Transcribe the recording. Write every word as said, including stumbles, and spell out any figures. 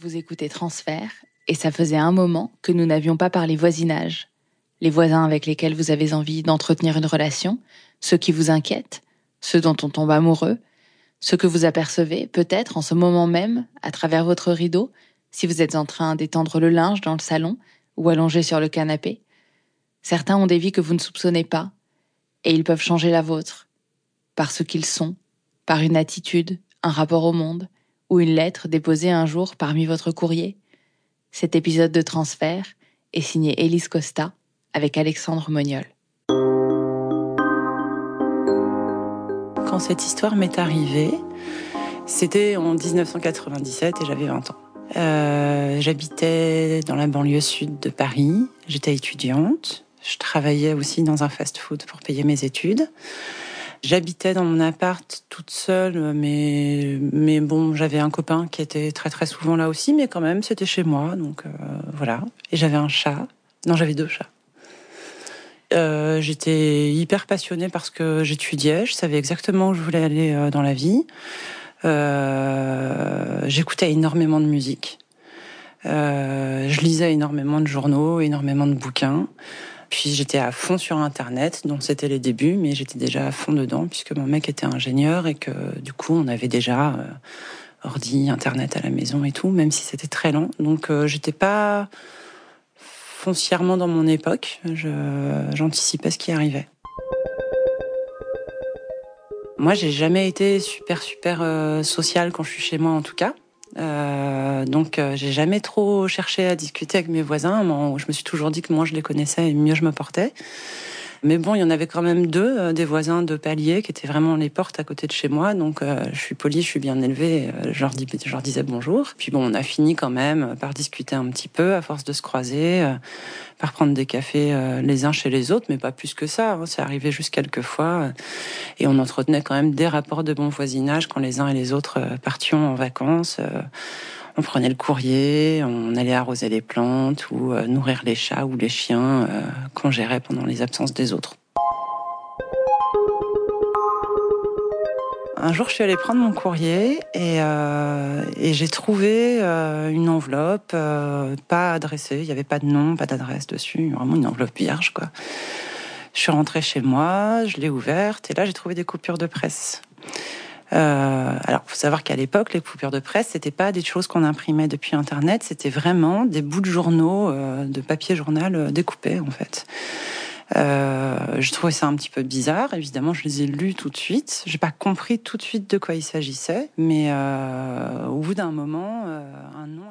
Vous écoutez Transfert, et ça faisait un moment que nous n'avions pas parlé voisinage. Les voisins avec lesquels vous avez envie d'entretenir une relation, ceux qui vous inquiètent, ceux dont on tombe amoureux, ceux que vous apercevez peut-être en ce moment même à travers votre rideau, si vous êtes en train d'étendre le linge dans le salon ou allongé sur le canapé. Certains ont des vies que vous ne soupçonnez pas, et ils peuvent changer la vôtre, par ce qu'ils sont, par une attitude, un rapport au monde, ou une lettre déposée un jour parmi votre courrier. Cet épisode de Transfert est signé Élise Costa avec Alexandre Moniol. Quand cette histoire m'est arrivée, c'était en dix-neuf cent quatre-vingt-dix-sept et j'avais vingt ans. Euh, j'habitais dans la banlieue sud de Paris, j'étais étudiante, je travaillais aussi dans un fast-food pour payer mes études. J'habitais dans mon appart toute seule, mais, mais bon, j'avais un copain qui était très très souvent là aussi, mais quand même, c'était chez moi, donc euh, voilà. Et j'avais un chat. Non, j'avais deux chats. Euh, j'étais hyper passionnée parce que j'étudiais, je savais exactement où je voulais aller dans la vie. Euh, j'écoutais énormément de musique. Euh, je lisais énormément de journaux, énormément de bouquins. Puis j'étais à fond sur Internet, donc c'était les débuts, mais j'étais déjà à fond dedans, puisque mon mec était ingénieur et que du coup, on avait déjà euh, ordi, Internet à la maison et tout, même si c'était très lent. Donc euh, j'étais pas foncièrement dans mon époque, je, j'anticipais ce qui arrivait. Moi, j'ai jamais été super, super euh, sociale quand je suis chez moi, en tout cas. Euh, donc euh, j'ai jamais trop cherché à discuter avec mes voisins. Moi, je me suis toujours dit que moins je les connaissais et mieux je me portais. Mais bon, il y en avait quand même deux, euh, des voisins de palier qui étaient vraiment les portes à côté de chez moi. Donc euh, je suis polie, je suis bien élevée, euh, je, leur dis, je leur disais bonjour. Puis bon, on a fini quand même par discuter un petit peu, à force de se croiser, euh, par prendre des cafés euh, les uns chez les autres, mais pas plus que ça, hein. C'est arrivé juste quelques fois. Euh, et on entretenait quand même des rapports de bon voisinage quand les uns et les autres euh, partions en vacances. Euh, on prenait le courrier, on allait arroser les plantes ou euh, nourrir les chats ou les chiens euh, qu'on gérait pendant les absences des autres. Un jour, je suis allée prendre mon courrier et, euh, et j'ai trouvé euh, une enveloppe euh, pas adressée. Il n'y avait pas de nom, pas d'adresse dessus, vraiment une enveloppe vierge, quoi. Je suis rentrée chez moi, je l'ai ouverte et là, j'ai trouvé des coupures de presse. Euh, alors, faut savoir qu'à l'époque, les coupures de presse, c'était pas des choses qu'on imprimait depuis Internet, c'était vraiment des bouts de journaux, euh, de papier journal euh, découpés, en fait. Euh, je trouvais ça un petit peu bizarre. Évidemment, je les ai lus tout de suite. J'ai pas compris tout de suite de quoi il s'agissait, mais euh, au bout d'un moment, euh, un nom.